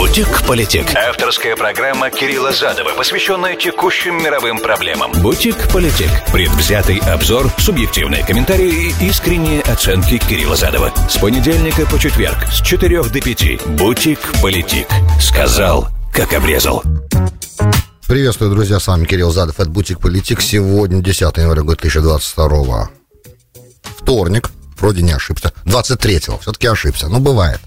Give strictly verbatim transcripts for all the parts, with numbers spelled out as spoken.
Бутик Политик. Авторская программа Кирилла Задова, посвященная текущим мировым проблемам. Бутик Политик. Предвзятый обзор, субъективные комментарии и искренние оценки Кирилла Задова. С понедельника по четверг с четырёх до пяти. Бутик Политик. Сказал, как обрезал. Приветствую, друзья, с вами Кирилл Задов, это Бутик Политик. Сегодня десятое января две тысячи двадцать второго. Вторник, вроде не ошибся, двадцать третьего, все-таки ошибся, но бывает.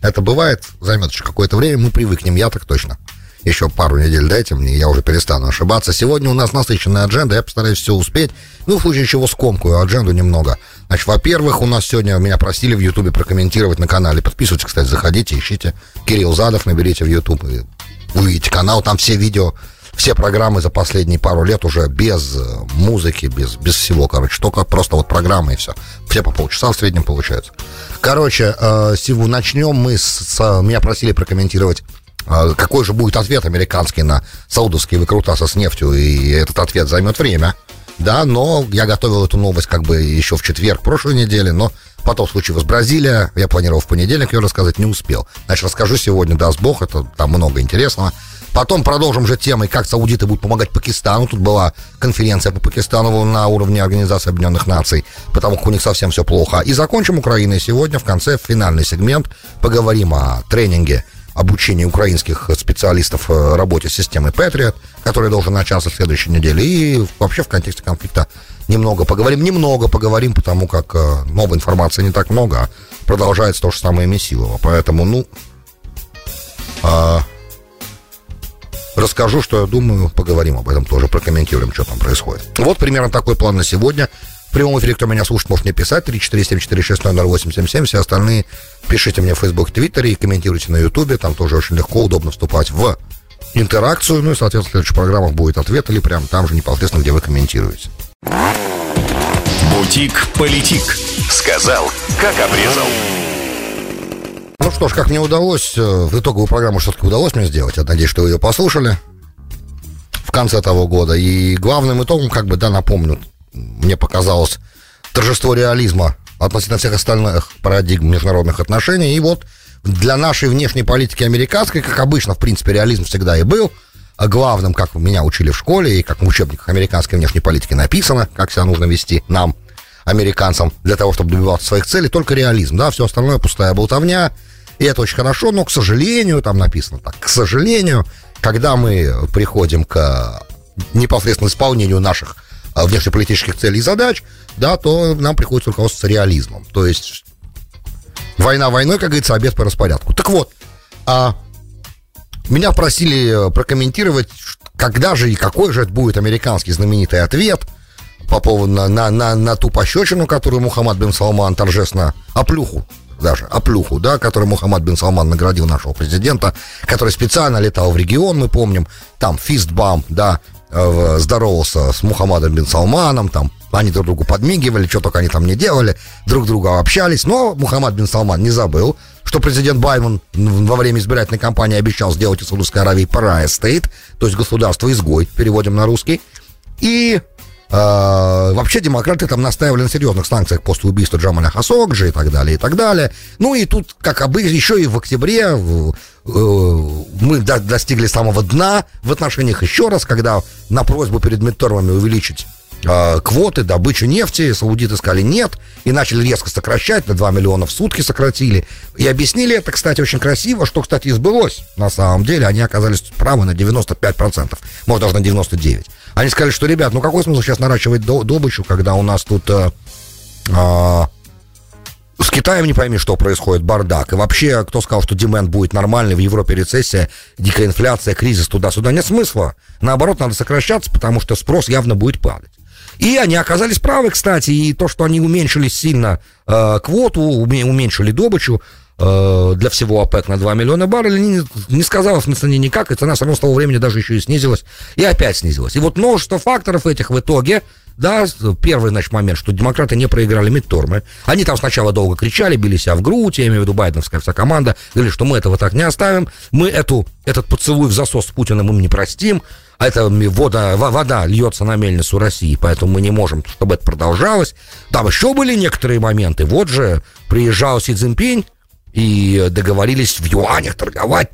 Это бывает, займет еще какое-то время, мы привыкнем, я так точно. Еще пару недель дайте мне, я уже перестану ошибаться. Сегодня у нас насыщенная адженда, я постараюсь все успеть. Ну, в случае чего, скомкую адженду немного. Значит, во-первых, у нас сегодня, меня просили в Ютубе прокомментировать на канале. Подписывайтесь, кстати, заходите, ищите. Кирилл Задов, наберите в Ютуб и увидите канал. Там все видео, все программы за последние пару лет уже без музыки, без, без всего, короче. Только просто вот программы и все. Все по полчаса в среднем получается. Короче, э, начнем мы с, с... Меня просили прокомментировать, э, какой же будет ответ американский на саудовские выкрутасы с нефтью. И этот ответ займет время. Да, но я готовил эту новость как бы еще в четверг прошлой недели, но потом случилось Бразилия. Я планировал в понедельник ее рассказать, не успел. Значит, расскажу сегодня, даст Бог, это там много интересного. Потом продолжим же темой, как саудиты будут помогать Пакистану. Тут была конференция по Пакистану на уровне Организации Объединенных Наций, потому как у них совсем все плохо. И закончим Украиной сегодня. В конце, в финальный сегмент, поговорим о тренинге, обучении украинских специалистов в работе с системой Patriot, который должен начаться в следующей неделе. И вообще в контексте конфликта немного поговорим. Немного поговорим, потому как новой информации не так много, а продолжается то же самое Месилово. Поэтому, ну... А... Расскажу, что я думаю, поговорим об этом тоже, прокомментируем, что там происходит. Вот примерно такой план на сегодня. В прямом эфире, кто меня слушает, может мне писать. три четыре семь четыре шесть ноль ноль восемь семь семь. Все остальные пишите мне в Facebook, Твиттере и комментируйте на Ютубе. Там тоже очень легко, удобно вступать в интеракцию. Ну и, соответственно, в следующих программах будет ответ или прямо там же непосредственно, где вы комментируете. Бутик Политик. Сказал, как обрезал. Ну что ж, как мне удалось, в итоговую программу все-таки удалось мне сделать. Я надеюсь, что вы ее послушали в конце того года. И главным итогом, как бы, да, напомню, мне показалось торжество реализма относительно всех остальных парадигм международных отношений. И вот для нашей внешней политики американской, как обычно, в принципе, реализм всегда и был главным, как меня учили в школе и как в учебниках американской внешней политики написано, как себя нужно вести нам, американцам, для того, чтобы добиваться своих целей, только реализм, да, все остальное пустая болтовня, и это очень хорошо, но, к сожалению, там написано так, к сожалению, когда мы приходим к непосредственно исполнению наших внешнеполитических целей и задач, да, то нам приходится руководствоваться реализмом, то есть война войной, как говорится, обед по распорядку. Так вот, а меня просили прокомментировать, когда же и какой же это будет американский знаменитый ответ по поводу на, на, на, на ту пощечину, которую Мухаммед бин Салман торжественно, оплюху даже, оплюху, да, которую Мухаммед бин Салман наградил нашего президента, который специально летал в регион, мы помним, там фистбам, да, э, здоровался с Мухаммедом бин Салманом, там они друг другу подмигивали, что только они там не делали, друг друга общались, но Мухаммед бин Салман не забыл, что президент Байден во время избирательной кампании обещал сделать из Саудовской Аравии параэстейт, то есть государство-изгой, переводим на русский, и... А, вообще демократы там настаивали на серьезных санкциях после убийства Джамаля Хашогджи и так далее, и так далее. Ну и тут, как обычно, еще и в октябре э, мы до, достигли самого дна в отношениях еще раз, когда на просьбу перед мидтермами увеличить э, квоты, добычу нефти, саудиты сказали нет, и начали резко сокращать, на два миллиона в сутки сократили. И объяснили это, кстати, очень красиво, что, кстати, и сбылось на самом деле. Они оказались правы на девяносто пять процентов, может, даже на девяносто девять процентов. Они сказали, что, ребят, ну какой смысл сейчас наращивать добычу, когда у нас тут э, э, с Китаем не пойми, что происходит, бардак. И вообще, кто сказал, что деманд будет нормальный, в Европе рецессия, дикая инфляция, кризис туда-сюда, нет смысла. Наоборот, надо сокращаться, потому что спрос явно будет падать. И они оказались правы, кстати, и то, что они уменьшили сильно э, квоту, уменьшили добычу, для всего ОПЭК на два миллиона баррелей не, не сказалось на цене никак, и цена все равно с того времени даже еще и снизилась, и опять снизилась. И вот множество факторов этих в итоге, да, первый, значит, момент, что демократы не проиграли мидтормы. Они там сначала долго кричали, били себя в грудь, я имею в виду байденовская вся команда, говорили, что мы этого так не оставим, мы эту, этот поцелуй в засос с Путиным им не простим, а это вода, вода льется на мельницу России, поэтому мы не можем, чтобы это продолжалось. Там еще были некоторые моменты, вот же приезжал Си Цзиньпинь, и договорились в юанях торговать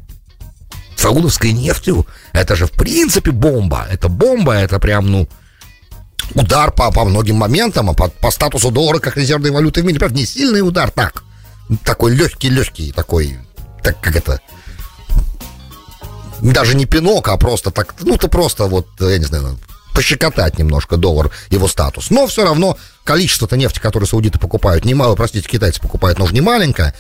саудовской нефтью, это же в принципе бомба. Это бомба, это прям, ну, удар по, по многим моментам, а по, по статусу доллара как резервной валюты в мире. Правда, не сильный удар, так. Такой легкий-легкий, такой, так как это... Даже не пинок, а просто так, ну, то просто вот, я не знаю, пощекотать немножко доллар, его статус. Но все равно количество-то нефти, которую саудиты покупают, немало, простите, китайцы покупают, но же не маленькое,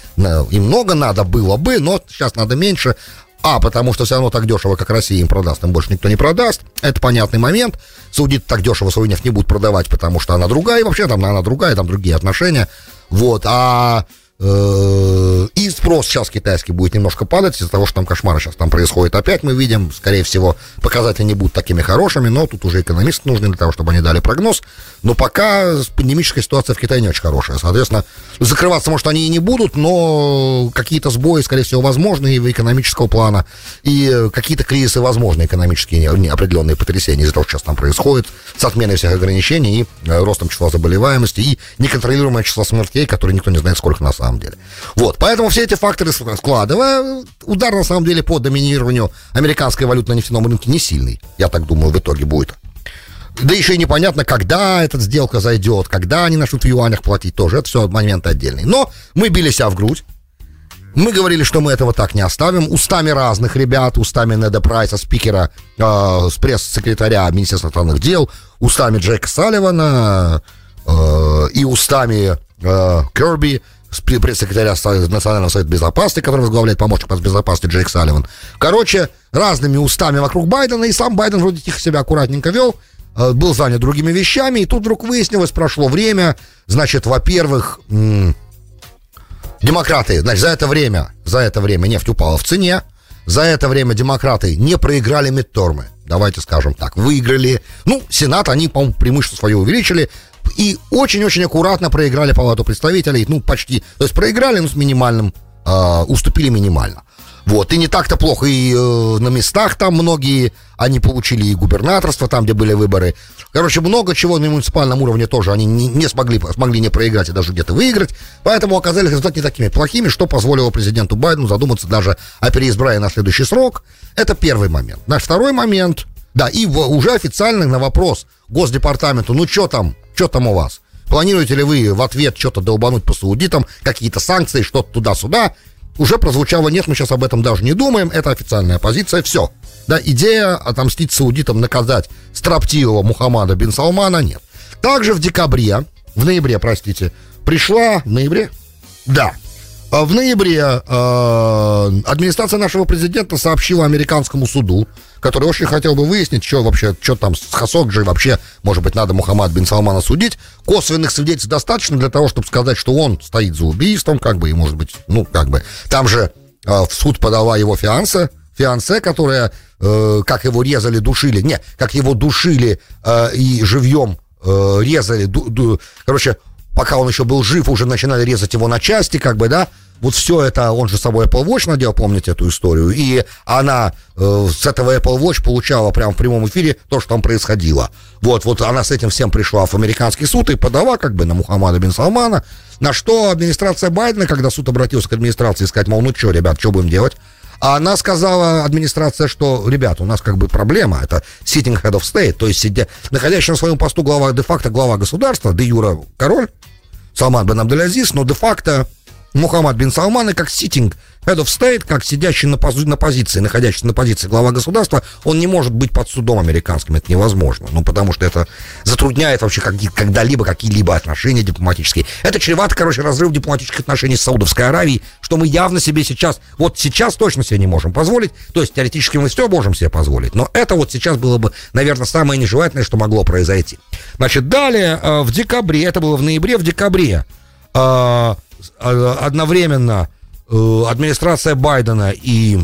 и много надо было бы, но сейчас надо меньше, а, потому что все равно так дешево, как Россия им продаст, им больше никто не продаст, это понятный момент, саудиты так дешево свою нефть не будут продавать, потому что она другая, и вообще там она другая, там другие отношения, вот, а... И спрос сейчас китайский будет немножко падать из-за того, что там кошмары сейчас там происходят. Опять мы видим, скорее всего, показатели не будут такими хорошими, но тут уже экономисты нужны для того, чтобы они дали прогноз. Но пока пандемическая ситуация в Китае не очень хорошая. Соответственно, закрываться, может, они и не будут, но какие-то сбои, скорее всего, возможны и в экономического плана, и какие-то кризисы возможны экономические, определенные потрясения из-за того, что сейчас там происходит, с отменой всех ограничений и ростом числа заболеваемости, и неконтролируемое число смертей, которые никто не знает, сколько на самом деле. Вот, поэтому все эти факторы складывая, удар на самом деле по доминированию американской валюты на нефтяном рынке не сильный, я так думаю, в итоге будет. Да еще и непонятно, когда эта сделка зайдет, когда они начнут в юанях платить тоже, это все момент отдельный. Но мы били себя в грудь, мы говорили, что мы этого так не оставим, устами разных ребят, устами Неда Прайса, спикера, э, пресс-секретаря Министерства иностранных дел, устами Джека Салливана э, и устами э, Керби, пресс-секретаря Национального совета безопасности, который возглавляет помощник по безопасности Джейк Салливан. Короче, разными устами вокруг Байдена, и сам Байден вроде тихо себя аккуратненько вел, был занят другими вещами, и тут вдруг выяснилось, прошло время, значит, во-первых, м- демократы, значит, за это время, за это время нефть упала в цене, за это время демократы не проиграли мидтормы, давайте скажем так, выиграли, ну, Сенат, они, по-моему, преимущество свое увеличили, и очень-очень аккуратно проиграли Палату представителей, ну, почти, то есть проиграли, ну, с минимальным, э, уступили минимально. Вот, и не так-то плохо, и э, на местах там многие, они получили и губернаторство там, где были выборы. Короче, много чего на муниципальном уровне тоже они не, не смогли, смогли не проиграть и даже где-то выиграть, поэтому оказались результаты не такими плохими, что позволило президенту Байдену задуматься даже о переизбрании на следующий срок. Это первый момент. Наш второй момент, да, и в, уже официально на вопрос Госдепартаменту, ну, что там, что там у вас? Планируете ли вы в ответ что-то долбануть по саудитам, какие-то санкции, что-то туда-сюда? Уже прозвучало, нет, мы сейчас об этом даже не думаем, это официальная позиция, все. Да, идея отомстить саудитам, наказать строптивого Мухаммеда бин Салмана нет. Также в декабре, в ноябре, простите, пришла, в ноябре? Да. В ноябре э, администрация нашего президента сообщила американскому суду, который очень хотел бы выяснить, что вообще, что там с Хашогджи, вообще, может быть, надо Мухаммед бин Салмана судить. Косвенных свидетельств достаточно для того, чтобы сказать, что он стоит за убийством, как бы, и, может быть, ну, как бы. Там же э, в суд подала его фиансе, фиансе, которая, э, как его резали, душили, не, как его душили э, и живьем э, резали, ду, ду, короче, пока он еще был жив, уже начинали резать его на части, как бы, да. Вот все это, он же с собой Apple Watch надел, помните эту историю, и она э, с этого Apple Watch получала прямо в прямом эфире то, что там происходило. Вот, вот она с этим всем пришла в американский суд и подала как бы на Мухаммеда бин Салмана, на что администрация Байдена, когда суд обратился к администрации, сказать, мол, ну что, ребят, что будем делать? А она сказала, администрация, что, ребят, у нас как бы проблема, это sitting head of state, то есть сидя, находящий на своем посту глава, де-факто глава государства, де-юра король, Салман бен абдул-Азиз, но де-факто Мухаммед бин Салман, и как sitting head of state, как сидящий на, пози- на позиции, находящийся на позиции глава государства, он не может быть под судом американским, это невозможно, ну, потому что это затрудняет вообще как- когда-либо какие-либо отношения дипломатические. Это чревато, короче, разрыв дипломатических отношений с Саудовской Аравией, что мы явно себе сейчас, вот сейчас точно себе не можем позволить, то есть теоретически мы все можем себе позволить, но это вот сейчас было бы, наверное, самое нежелательное, что могло произойти. Значит, далее, в декабре, это было в ноябре, в декабре, одновременно э, администрация Байдена и...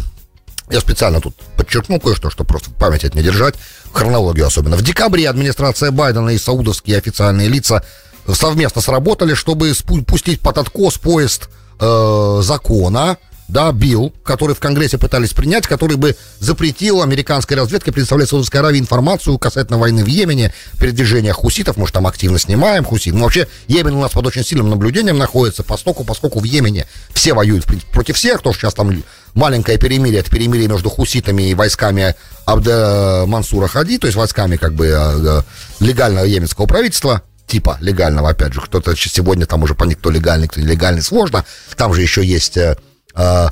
Я специально тут подчеркну кое-что, чтобы просто в памяти это не держать, хронологию особенно. В декабре администрация Байдена и саудовские официальные лица совместно сработали, чтобы спу- пустить под откос поезд э, закона, да, билл, который в Конгрессе пытались принять, который бы запретил американской разведке предоставлять Саудовской Аравии информацию касательно войны в Йемене, передвижения хуситов, может, там активно снимаем хуситов. Но вообще Йемен у нас под очень сильным наблюдением находится, поскольку, поскольку в Йемене все воюют, в принципе, против всех, то, что сейчас там маленькое перемирие, это перемирие между хуситами и войсками Абда Мансура Хади, то есть войсками как бы легального йеменского правительства, типа легального, опять же, кто-то сегодня там уже по никто легальный, кто нелегальный, сложно, там же еще есть... А,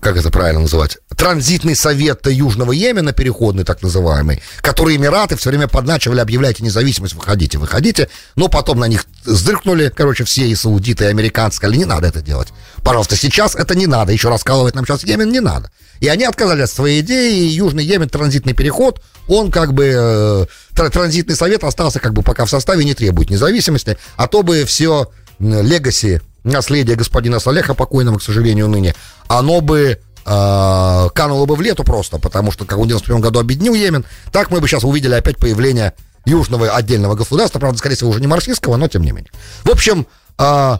как это правильно называть, транзитный совет Южного Йемена, переходный так называемый, который Эмираты все время подначивали, объявляйте независимость, выходите, выходите, но потом на них сдрыхнули, короче, все и саудиты, и американцы сказали, не надо это делать, пожалуйста, сейчас это не надо, еще раскалывать нам сейчас Йемен не надо. И они отказались от своей идеи, и Южный Йемен, транзитный переход, он как бы, транзитный совет остался как бы пока в составе, не требует независимости, а то бы все легаси, наследие господина Салеха, покойного, к сожалению, ныне, оно бы э, кануло бы в лету просто, потому что, как он в девяносто первом году объединил Йемен, так мы бы сейчас увидели опять появление южного отдельного государства, правда, скорее всего, уже не марксистского, но тем не менее. В общем, э,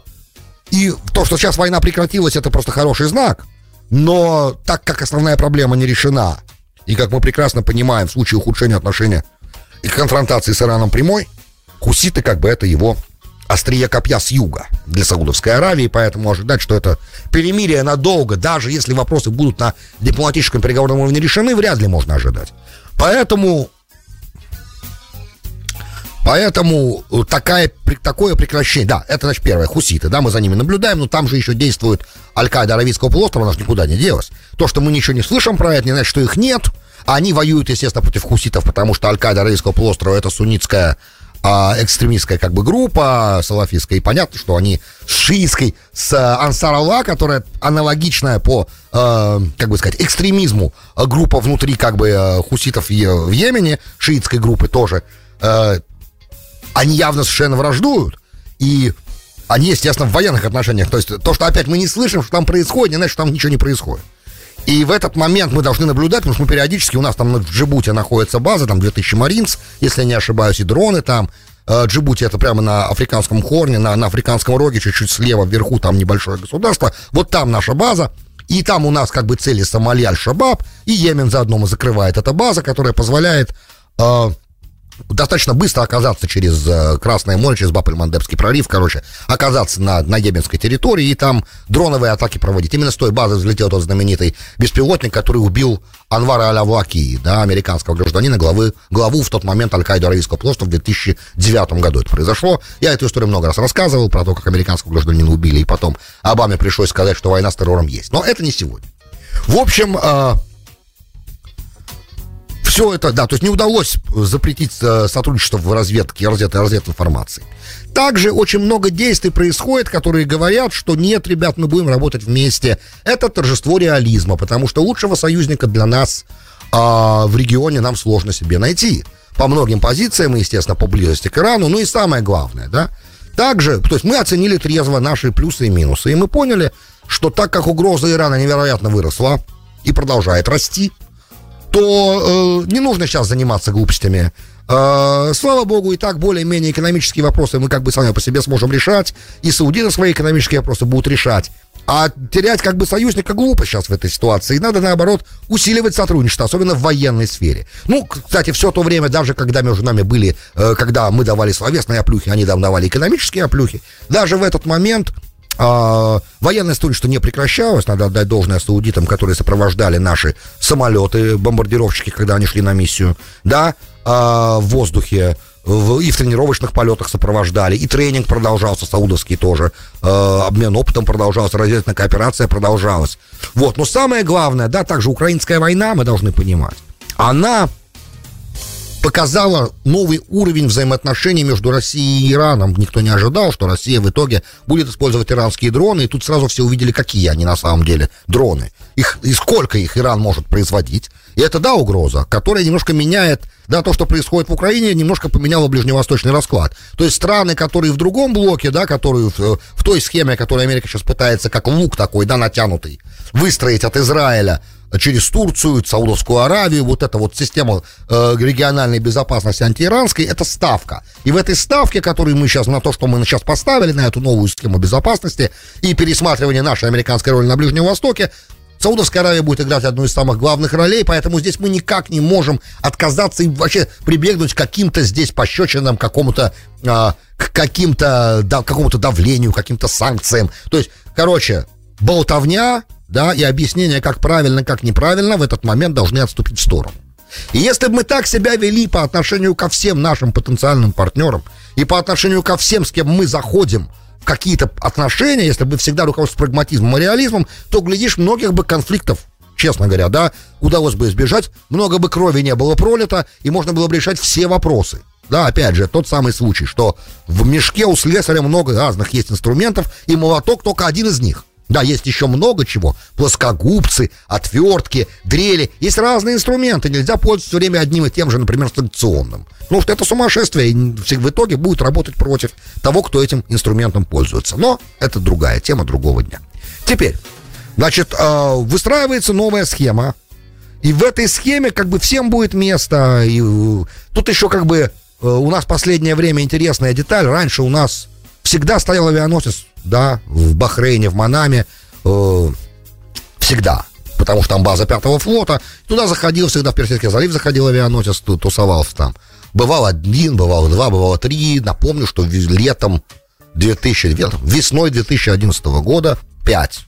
и то, что сейчас война прекратилась, это просто хороший знак, но так как основная проблема не решена, и, как мы прекрасно понимаем, в случае ухудшения отношений и конфронтации с Ираном прямой, хуситы как бы это его... острие копья с юга для Саудовской Аравии, поэтому ожидать, что это перемирие надолго, даже если вопросы будут на дипломатическом переговорном уровне решены, вряд ли можно ожидать. Поэтому, поэтому такая, такое прекращение, да, это, значит, первое, хуситы, да, мы за ними наблюдаем, но там же еще действует Аль-Каида Аравийского полуострова, она же никуда не делась. То, что мы ничего не слышим про это, не значит, что их нет, они воюют, естественно, против хуситов, потому что Аль-Каида Аравийского полуострова это суннитская экстремистская как бы группа салафистская, и понятно, что они с шиитской, с Ансар Аллах, которая аналогичная по, э, как бы сказать, экстремизму группа внутри как бы хуситов в Йемене, шиитской группы тоже, э, они явно совершенно враждуют, и они, естественно, в военных отношениях, то есть то, что опять мы не слышим, что там происходит, не значит, что там ничего не происходит. И в этот момент мы должны наблюдать, потому что мы периодически, у нас там в Джибути находится база, там две тысячи маринс, если я не ошибаюсь, и дроны там. Джибути это прямо на африканском хорне, на, на африканском роге, чуть-чуть слева вверху, там небольшое государство. Вот там наша база, и там у нас как бы цели Сомали, Аль-Шабаб, и Йемен заодно мы закрывает эта база, которая позволяет э, достаточно быстро оказаться через э, Красное море, через Баб-эль-Мандебский пролив, короче, оказаться на, на йеменской территории и там дроновые атаки проводить. Именно с той базы взлетел тот знаменитый беспилотник, который убил Анвара Аль-Авлаки, да, американского гражданина, главы, главу в тот момент Аль-Каида Аравийского полуострова в две тысячи девятом году это произошло. Я эту историю много раз рассказывал про то, как американского гражданина убили, и потом Обаме пришлось сказать, что война с террором есть. Но это не сегодня. В общем... Э, Все это, да, то есть не удалось запретить сотрудничество в разведке, разведной развединформации. Также очень много действий происходит, которые говорят, что нет, ребят, мы будем работать вместе. Это торжество реализма, потому что лучшего союзника для нас а, в регионе нам сложно себе найти. По многим позициям, естественно, по близости к Ирану, ну и самое главное, да. Также, то есть мы оценили трезво наши плюсы и минусы, и мы поняли, что так как угроза Ирана невероятно выросла и продолжает расти, то э, не нужно сейчас заниматься глупостями. Э, слава богу, и так более-менее экономические вопросы мы как бы сами по себе сможем решать, и саудиты свои экономические вопросы будут решать. А терять как бы союзника глупо сейчас в этой ситуации, и надо, наоборот, усиливать сотрудничество, особенно в военной сфере. Ну, кстати, все то время, даже когда между нами были, э, когда мы давали словесные оплюхи, они нам давали экономические оплюхи, даже в этот момент... А, военное сотрудничество не прекращалось, надо отдать должное саудитам, которые сопровождали наши самолеты, бомбардировщики, когда они шли на миссию, да, а, в воздухе, в, и в тренировочных полетах сопровождали, и тренинг продолжался, саудовский тоже, а, обмен опытом продолжался, разведывательная кооперация продолжалась. Вот, но самое главное, да, также украинская война, мы должны понимать, она показала новый уровень взаимоотношений между Россией и Ираном. Никто не ожидал, что Россия в итоге будет использовать иранские дроны, и тут сразу все увидели, какие они на самом деле дроны, их, и сколько их Иран может производить. И это, да, угроза, которая немножко меняет, да, то, что происходит в Украине, немножко поменяло ближневосточный расклад. То есть страны, которые в другом блоке, да, которые в, в той схеме, которую Америка сейчас пытается, как лук такой, да, натянутый, выстроить от Израиля через Турцию, Саудовскую Аравию, вот эта вот система э, региональной безопасности антииранской, это ставка. И в этой ставке, которую мы сейчас, на то, что мы сейчас поставили, на эту новую схему безопасности и пересматривание нашей американской роли на Ближнем Востоке, Саудовская Аравия будет играть одну из самых главных ролей, поэтому здесь мы никак не можем отказаться и вообще прибегнуть к каким-то здесь пощечинам, к какому-то, э, к каким-то, да, какому-то давлению, каким-то санкциям. То есть, короче, болтовня, да, и объяснение, как правильно, как неправильно, в этот момент должны отступить в сторону. И если бы мы так себя вели по отношению ко всем нашим потенциальным партнерам и по отношению ко всем, с кем мы заходим в какие-то отношения, если бы всегда руководствовались прагматизмом и реализмом, то, глядишь, многих бы конфликтов, честно говоря, да, удалось бы избежать, много бы крови не было пролито, и можно было бы решать все вопросы. Да, опять же, тот самый случай, что в мешке у слесаря много разных есть инструментов, и молоток только один из них. Да, есть еще много чего. Плоскогубцы, отвертки, дрели. Есть разные инструменты. Нельзя пользоваться все время одним и тем же, например, санкционным. Потому что это сумасшествие. И в итоге будет работать против того, кто этим инструментом пользуется. Но это другая тема другого дня. Теперь, значит, выстраивается новая схема. И в этой схеме как бы всем будет место. И тут еще как бы у нас последнее время интересная деталь. Раньше у нас всегда стоял авианосец, да, в Бахрейне, в Манаме, э, всегда, потому что там база пятого флота, туда заходил всегда, в Персидский залив заходил авианосец, тусовался там. Бывал один, бывал два, бывало три. Напомню, что летом две тысячи, весной две тысячи одиннадцатого года пять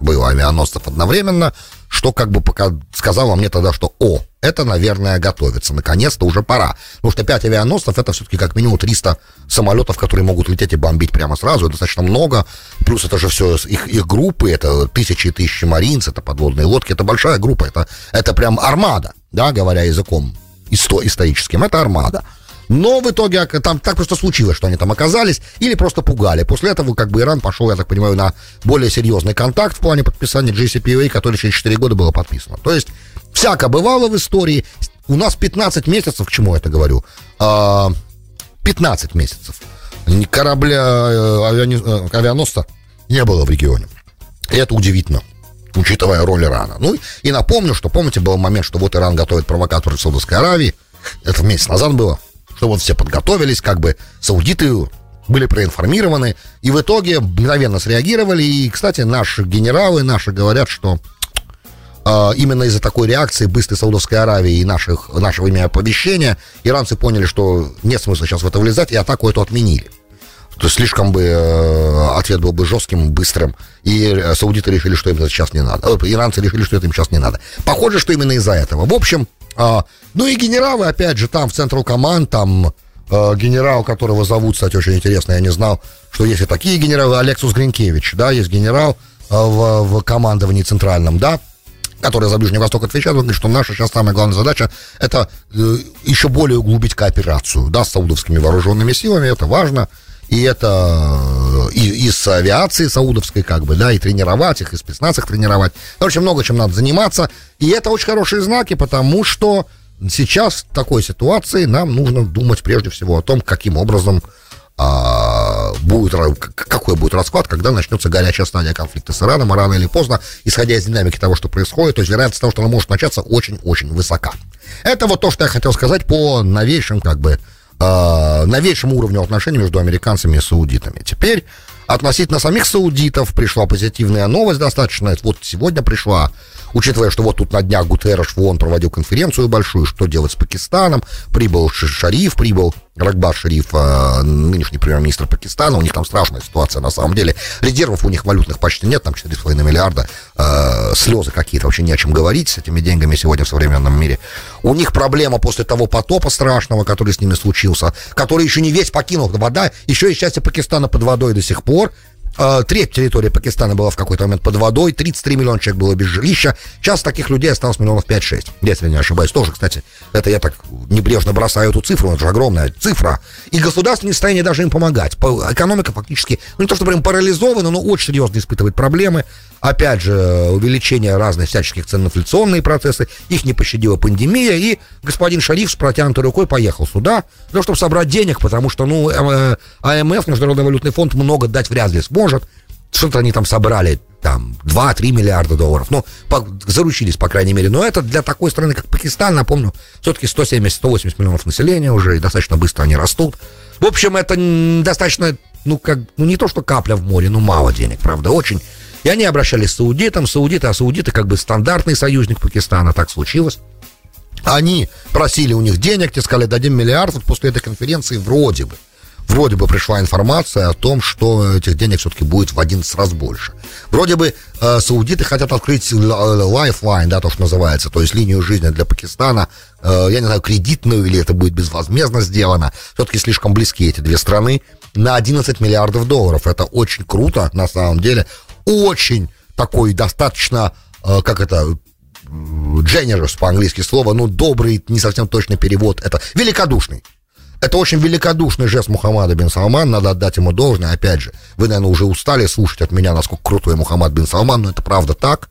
было авианосцев одновременно, что как бы пока сказало мне тогда, что о, это, наверное, готовится, наконец-то уже пора. Потому что пять авианосцев — это все-таки как минимум триста самолетов, которые могут лететь и бомбить прямо сразу, это достаточно много, плюс это же все их, их группы, это тысячи и тысячи маринцев, это подводные лодки, это большая группа, это, это прям армада, да, говоря языком историческим, это армада. Но в итоге там так просто случилось, что они там оказались, или просто пугали. После этого как бы Иран пошел, я так понимаю, на более серьезный контакт в плане подписания джей си пи о а, который через четыре года было подписано. То есть всяко бывало в истории. У нас пятнадцать месяцев, к чему я это говорю? пятнадцать месяцев корабля авианосца не было в регионе. И это удивительно, учитывая роль Ирана. Ну и напомню, что помните, был момент, что вот Иран готовит провокаторов в Саудовской Аравии. Это месяц назад было. Что вот все подготовились, как бы саудиты были проинформированы, и в итоге мгновенно среагировали. И, кстати, наши генералы, наши говорят, что э, именно из-за такой реакции быстрой Саудовской Аравии и наших, нашего имя оповещения иранцы поняли, что нет смысла сейчас в это влезать, и атаку эту отменили. То есть слишком бы э, ответ был бы жестким, быстрым, и саудиты решили, что им это сейчас не надо. Иранцы решили, что это им сейчас не надо. Похоже, что именно из-за этого. В общем, Uh, ну и генералы, опять же, там в Централ Команд, там uh, генерал, которого зовут, кстати, очень интересно, я не знал, что есть и такие генералы, Алексус Гринкевич, да, есть генерал uh, в, в командовании центральном, да, который за Ближний Восток отвечает, он говорит, что наша сейчас самая главная задача — это uh, еще более углубить кооперацию, да, с саудовскими вооруженными силами, это важно. И это и, и с авиацией саудовской, как бы, да, и тренировать их, и спецназ их тренировать. Короче, много чем надо заниматься. И это очень хорошие знаки, потому что сейчас в такой ситуации нам нужно думать прежде всего о том, каким образом а, будет, какой будет расклад, когда начнется горячая стадия конфликта с Ираном, а рано или поздно, исходя из динамики того, что происходит, то есть вероятность того, что она может начаться, очень-очень высока. Это вот то, что я хотел сказать по новейшим, как бы, новейшему уровню отношений между американцами и саудитами. Теперь относительно самих саудитов пришла позитивная новость достаточно. Вот сегодня пришла, учитывая, что вот тут на днях Гутерреш в ООН проводил конференцию большую, что делать с Пакистаном. Прибыл Шариф, прибыл Шахбаз Шариф, нынешний премьер-министр Пакистана. У них там страшная ситуация на самом деле. Резервов у них валютных почти нет, там четыре с половиной миллиарда. Слезы какие-то, вообще не о чем говорить с этими деньгами сегодня в современном мире. У них проблема после того потопа страшного, который с ними случился, который еще не весь покинул вода, еще и часть Пакистана под водой до сих пор. Треть территории Пакистана была в какой-то момент под водой, тридцать три миллиона человек было без жилища. Сейчас таких людей осталось миллионов пять-шесть, если не ошибаюсь. Тоже, кстати, это я так небрежно бросаю эту цифру, это же огромная цифра. И государство не в состоянии даже им помогать. Экономика фактически, ну не то чтобы им парализована, но очень серьезно испытывает проблемы. Опять же, увеличение разных всяческих цен, инфляционные процессы, их не пощадила пандемия, и господин Шариф с протянутой рукой поехал сюда, ну, чтобы собрать денег, потому что, ну, АМФ, Международный валютный фонд, много дать вряд ли сможет. что-то они там собрали, там, два-три миллиарда долларов. Ну, по, заручились, по крайней мере. Но это для такой страны, как Пакистан, напомню, все-таки сто семьдесят - сто восемьдесят миллионов населения уже, и достаточно быстро они растут. В общем, это достаточно, ну, как, ну, не то, что капля в море, но мало денег, правда, очень. И они обращались к саудитам, саудиты, а саудиты как бы стандартный союзник Пакистана, так случилось. Они просили у них денег, те сказали, дадим миллиард. Вот после этой конференции вроде бы, вроде бы пришла информация о том, что этих денег все-таки будет в одиннадцать раз больше. Вроде бы э, саудиты хотят открыть лайфлайн, да, то, что называется, то есть линию жизни для Пакистана, э, я не знаю, кредитную, или это будет безвозмездно сделано. Все-таки слишком близки эти две страны на одиннадцать миллиардов долларов. Это очень круто, на самом деле. Очень такой достаточно, э, как это... generous, по-английски слово, но добрый, не совсем точный перевод, это великодушный. Это очень великодушный жест Мухаммада бин Салмана, надо отдать ему должное, опять же, вы, наверное, уже устали слушать от меня, насколько крутой Мухаммад бин Салман, но это правда так,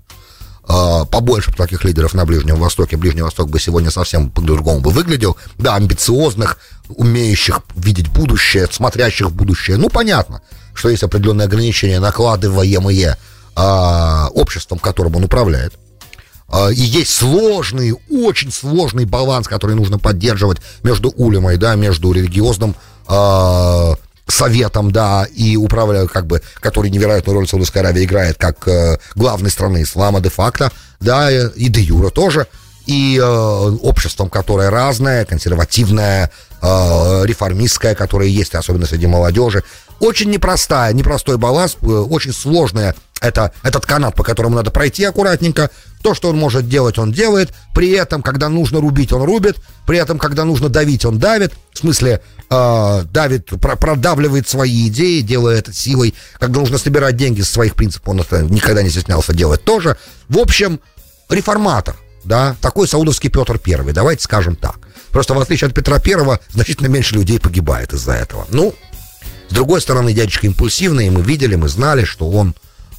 побольше таких лидеров на Ближнем Востоке, Ближний Восток бы сегодня совсем по-другому бы выглядел, да, амбициозных, умеющих видеть будущее, смотрящих в будущее, ну, понятно, что есть определенные ограничения, накладываемые обществом, которым он управляет. И есть сложный, очень сложный баланс, который нужно поддерживать между улемой, да, между религиозным э, советом, да, и управляя, как бы, который невероятную роль Саудовская Аравия играет как э, главной страны ислама де-факто, да, и де-юре тоже, и э, обществом, которое разное, консервативное, э, реформистское, которое есть, особенно среди молодежи. Очень непростая, непростой баланс, очень сложная это, этот канат, по которому надо пройти аккуратненько. То, что он может делать, он делает. При этом, когда нужно рубить, он рубит. При этом, когда нужно давить, он давит. В смысле, э, давит, про- продавливает свои идеи, делая это силой. Когда нужно собирать деньги со своих принципов, он это никогда не стеснялся делать тоже. В общем, реформатор, да, такой саудовский Петр Первый, давайте скажем так. Просто в отличие от Петра Первого, значительно меньше людей погибает из-за этого. Ну, с другой стороны, дядечка импульсивный, и мы видели, мы знали, что он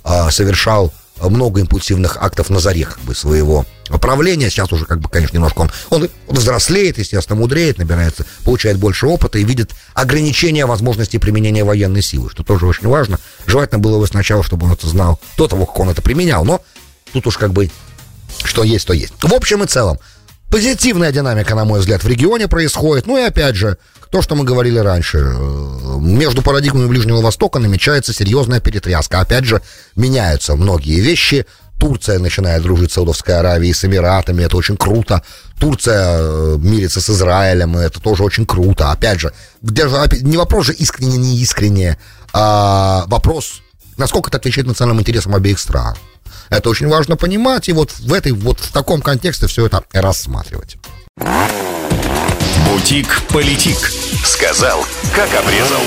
э, совершал много импульсивных актов на заре как бы, своего правления. Сейчас уже, как бы, конечно, немножко он, он взрослеет, естественно, мудреет, набирается, получает больше опыта и видит ограничения возможностей применения военной силы, что тоже очень важно. Желательно было бы сначала, чтобы он это знал до того, как он это применял, но тут уж как бы что есть, то есть. В общем и целом, позитивная динамика, на мой взгляд, в регионе происходит. Ну и опять же, то, что мы говорили раньше, между парадигмами Ближнего Востока намечается серьезная перетряска. Опять же, меняются многие вещи. Турция начинает дружить с Саудовской Аравией, с Эмиратами, это очень круто. Турция мирится с Израилем, это тоже очень круто. Опять же, не вопрос же искренне, не искренне, а вопрос, насколько это отвечает национальным интересам обеих стран. Это очень важно понимать, и вот в, этой, вот в таком контексте все это рассматривать. Бутик Политик. Сказал, как обрезал.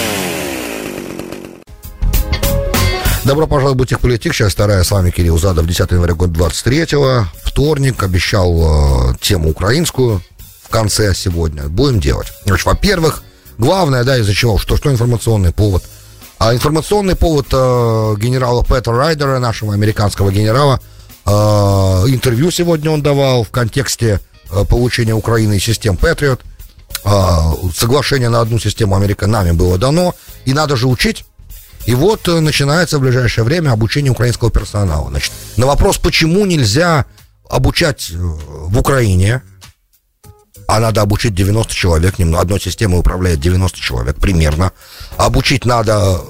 Добро пожаловать в Бутик Политик. Сейчас вторая, с вами Кирилл Задов. десятого января двадцать третьего. Вторник. Обещал э, тему украинскую в конце сегодня. Будем делать. Значит, во-первых, главное, да, из-за чего, что, что информационный повод. А информационный повод э, генерала Патрика Райдера, нашего американского генерала, э, интервью сегодня он давал в контексте э, получения Украины систем Patriot. Э, соглашение на одну систему Америка нами было дано, и надо же учить. И вот э, начинается в ближайшее время обучение украинского персонала. Значит, на вопрос, почему нельзя обучать в Украине, а надо обучить девяносто человек, одной системой управляет девяносто человек примерно. Обучить надо,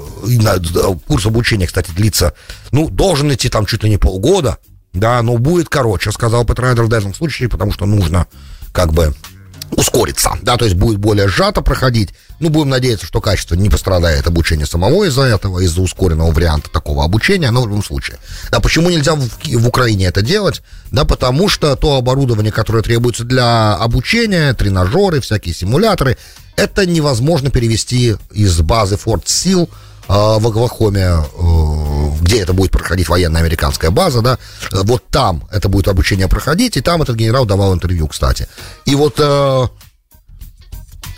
курс обучения, кстати, длится, ну, должен идти там чуть ли не полгода, да, но будет короче, сказал Пэт Райдер в данном случае, потому что нужно, как бы, ускориться, да, то есть будет более сжато проходить, ну, будем надеяться, что качество не пострадает обучение самого из-за этого, из-за ускоренного варианта такого обучения, но в любом случае. Да, почему нельзя в, в Украине это делать? Да, потому что то оборудование, которое требуется для обучения, тренажеры, всякие симуляторы, это невозможно перевести из базы Форт-Силл э, в Оклахоме, э, где это будет проходить военная американская база, да, вот там это будет обучение проходить, и там этот генерал давал интервью, кстати. И вот... Э,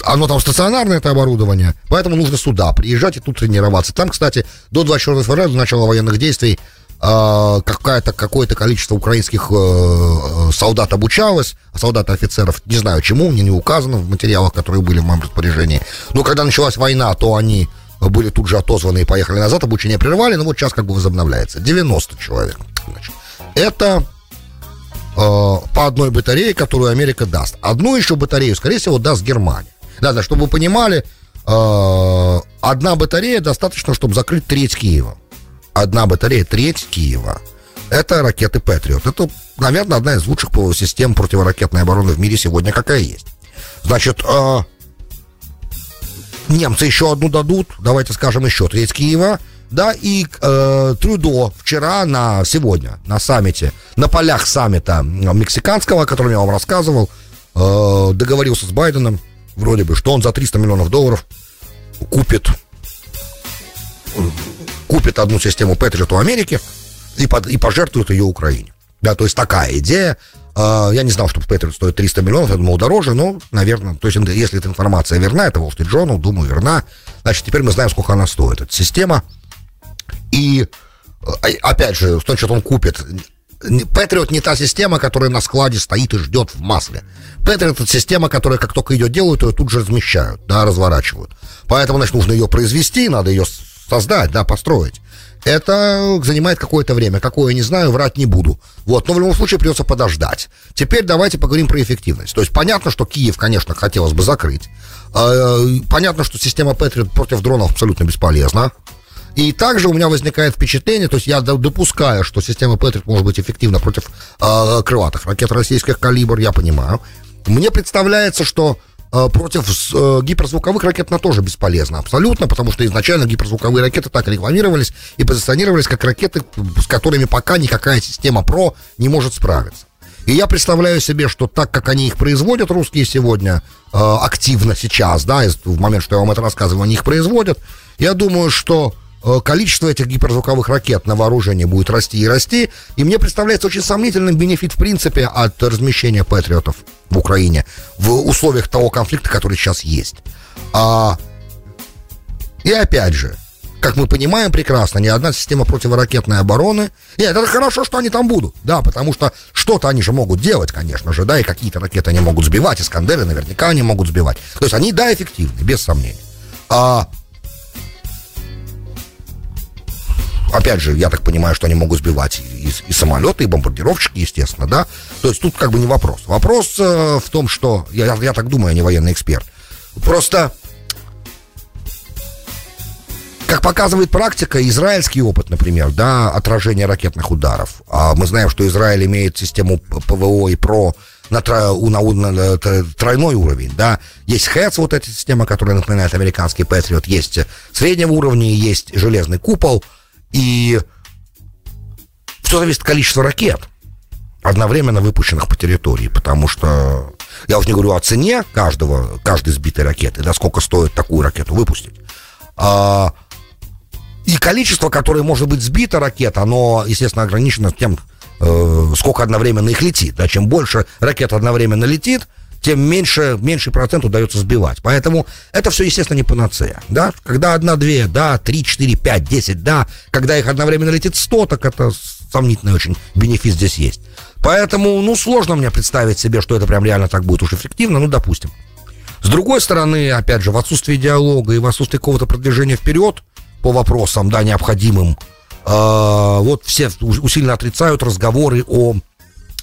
оно там стационарное, это оборудование, поэтому нужно сюда приезжать и тут тренироваться. Там, кстати, до двадцать четвёртого февраля, до начала военных действий, э, какое-то, какое-то количество украинских э, солдат обучалось, солдат-офицеров, не знаю чему, мне не указано в материалах, которые были в моем распоряжении. Но когда началась война, то они были тут же отозваны и поехали назад, обучение прервали, но вот сейчас как бы возобновляется. девяносто человек. Значит, это э, по одной батарее, которую Америка даст. Одну еще батарею, скорее всего, даст Германия. Да, да, чтобы вы понимали, э, одна батарея достаточно, чтобы закрыть треть Киева. Одна батарея, треть Киева. Это ракеты Patriot. Это, наверное, одна из лучших систем противоракетной обороны в мире сегодня, какая есть. Значит, э, немцы еще одну дадут, давайте скажем, еще треть Киева. Да, и э, Трюдо вчера на, сегодня на саммите, на полях саммита мексиканского, о котором я вам рассказывал, э, договорился с Байденом, вроде бы, что он за триста миллионов долларов купит, купит одну систему Patriot у Америки и, под, и пожертвует ее Украине. Да, то есть такая идея. Я не знал, что Patriot стоит триста миллионов, я думал, дороже, но, наверное, то есть, если эта информация верна, это Wall Street Journal, думаю, верна, значит, теперь мы знаем, сколько она стоит, эта система. И, опять же, значит, он купит. Patriot не та система, которая на складе стоит и ждет в масле. Patriot — это система, которая, как только ее делают, ее тут же размещают, да, разворачивают. Поэтому, значит, нужно ее произвести, надо ее создать, да, построить. Это занимает какое-то время. Какое, не знаю, врать не буду. Вот. Но в любом случае придется подождать. Теперь давайте поговорим про эффективность. То есть понятно, что Киев, конечно, хотелось бы закрыть. Понятно, что система Patriot против дронов абсолютно бесполезна. И также у меня возникает впечатление, то есть я допускаю, что система Patriot может быть эффективна против крылатых ракет российских «Калибр», я понимаю. Мне представляется, что против гиперзвуковых ракет она тоже бесполезна абсолютно, потому что изначально гиперзвуковые ракеты так рекламировались и позиционировались как ракеты, с которыми пока никакая система ПРО не может справиться. И я представляю себе, что так как они их производят, русские сегодня активно сейчас, да, в момент, что я вам это рассказываю, они их производят, я думаю, что количество этих гиперзвуковых ракет на вооружении будет расти и расти, и мне представляется очень сомнительным бенефит, в принципе, от размещения патриотов в Украине в условиях того конфликта, который сейчас есть. А... И опять же, как мы понимаем прекрасно, ни одна система противоракетной обороны... Нет, это хорошо, что они там будут, да, потому что что-то они же могут делать, конечно же, да, и какие-то ракеты они могут сбивать, Искандеры наверняка они могут сбивать. То есть они, да, эффективны, без сомнений. А... Опять же, я так понимаю, что они могут сбивать и, и, и самолеты, и бомбардировщики, естественно, да? То есть тут как бы не вопрос. Вопрос э, в том, что... Я, я, я так думаю, я не военный эксперт. Просто, как показывает практика, израильский опыт, например, да, отражение ракетных ударов. А мы знаем, что Израиль имеет систему ПВО и ПРО на, тро, на, на, на тройной уровень, да. Есть Хец, вот эта система, которая напоминает американский Patriot, есть среднего уровня, есть Железный купол. И все зависит от количества ракет, одновременно выпущенных по территории, потому что, я уж не говорю о цене каждого, каждой сбитой ракеты, да, сколько стоит такую ракету выпустить. А, и количество, которое может быть сбито ракет, оно, естественно, ограничено тем, э, сколько одновременно их летит. Да, чем больше ракет одновременно летит, тем меньше, меньший процент удается сбивать. Поэтому это все, естественно, не панацея. Да? Когда одна, две, да, три, четыре, пять, десять, да. Когда их одновременно летит сто, так это сомнительный очень бенефит здесь есть. Поэтому, ну, сложно мне представить себе, что это прям реально так будет уж эффективно, ну, допустим. С другой стороны, опять же, в отсутствии диалога и в отсутствии какого-то продвижения вперед по вопросам, да, необходимым, э, вот все усиленно отрицают разговоры о...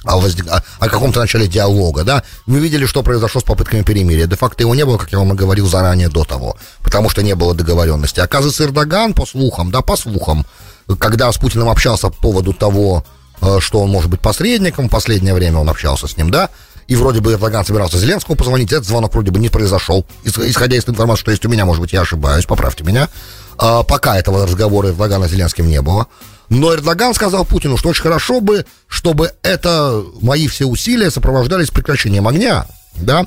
О, возник... о каком-то начале диалога, да, мы видели, что произошло с попытками перемирия. Де-факто его не было, как я вам и говорил заранее до того, потому что не было договоренности. Оказывается, Эрдоган, по слухам, да, по слухам, когда с Путиным общался по поводу того, что он может быть посредником, в последнее время он общался с ним, да, и вроде бы Эрдоган собирался Зеленскому позвонить, этот звонок вроде бы не произошел, исходя из информации, что есть у меня, может быть, я ошибаюсь, поправьте меня, пока этого разговора Эрдогана с Зеленским не было. Но Эрдоган сказал Путину, что очень хорошо бы, чтобы это мои все усилия сопровождались прекращением огня, да?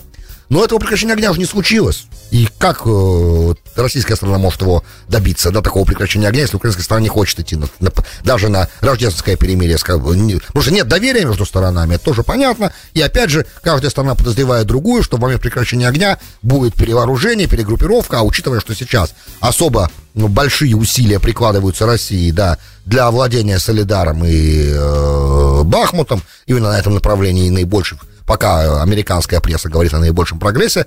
Но этого прекращения огня уже не случилось. И как э, российская сторона может его добиться, да, такого прекращения огня, если украинская сторона не хочет идти на, на, даже на рождественское перемирие? Потому что нет доверия между сторонами, это тоже понятно. И опять же, каждая сторона подозревает другую, что в момент прекращения огня будет перевооружение, перегруппировка, а учитывая, что сейчас особо ну, большие усилия прикладываются России, да, для овладения Солидаром и э, Бахмутом, именно на этом направлении наибольших пока американская пресса говорит о наибольшем прогрессе,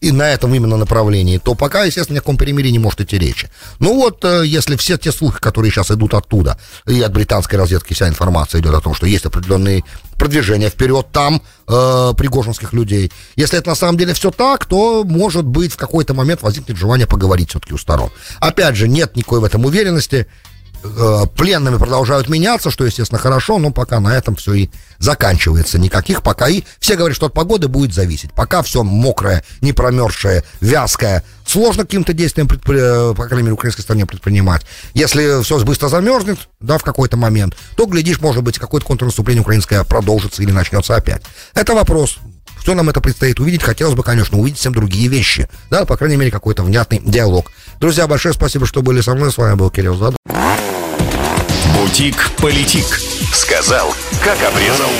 и на этом именно направлении, то пока, естественно, ни о каком перемирии не может идти речи. Ну вот, если все те слухи, которые сейчас идут оттуда, и от британской разведки вся информация идет о том, что есть определенные продвижения вперед там э, пригожинских людей, если это на самом деле все так, то, может быть, в какой-то момент возникнет желание поговорить все-таки у сторон. Опять же, нет никакой в этом уверенности, пленными продолжают меняться, что, естественно, хорошо, но пока на этом все и заканчивается. Никаких пока и... Все говорят, что от погоды будет зависеть. Пока все мокрое, не промерзшее, вязкое. Сложно каким-то действием, предпри... по крайней мере, украинской стране предпринимать. Если все быстро замерзнет, да, в какой-то момент, то, глядишь, может быть, какое-то контрнаступление украинское продолжится или начнется опять. Это вопрос. Все нам это предстоит увидеть. Хотелось бы, конечно, увидеть всем другие вещи. Да, по крайней мере, какой-то внятный диалог. Друзья, большое спасибо, что были со мной. С вами был Кирилл Задов. Бутик Политик. Сказал, как обрезал.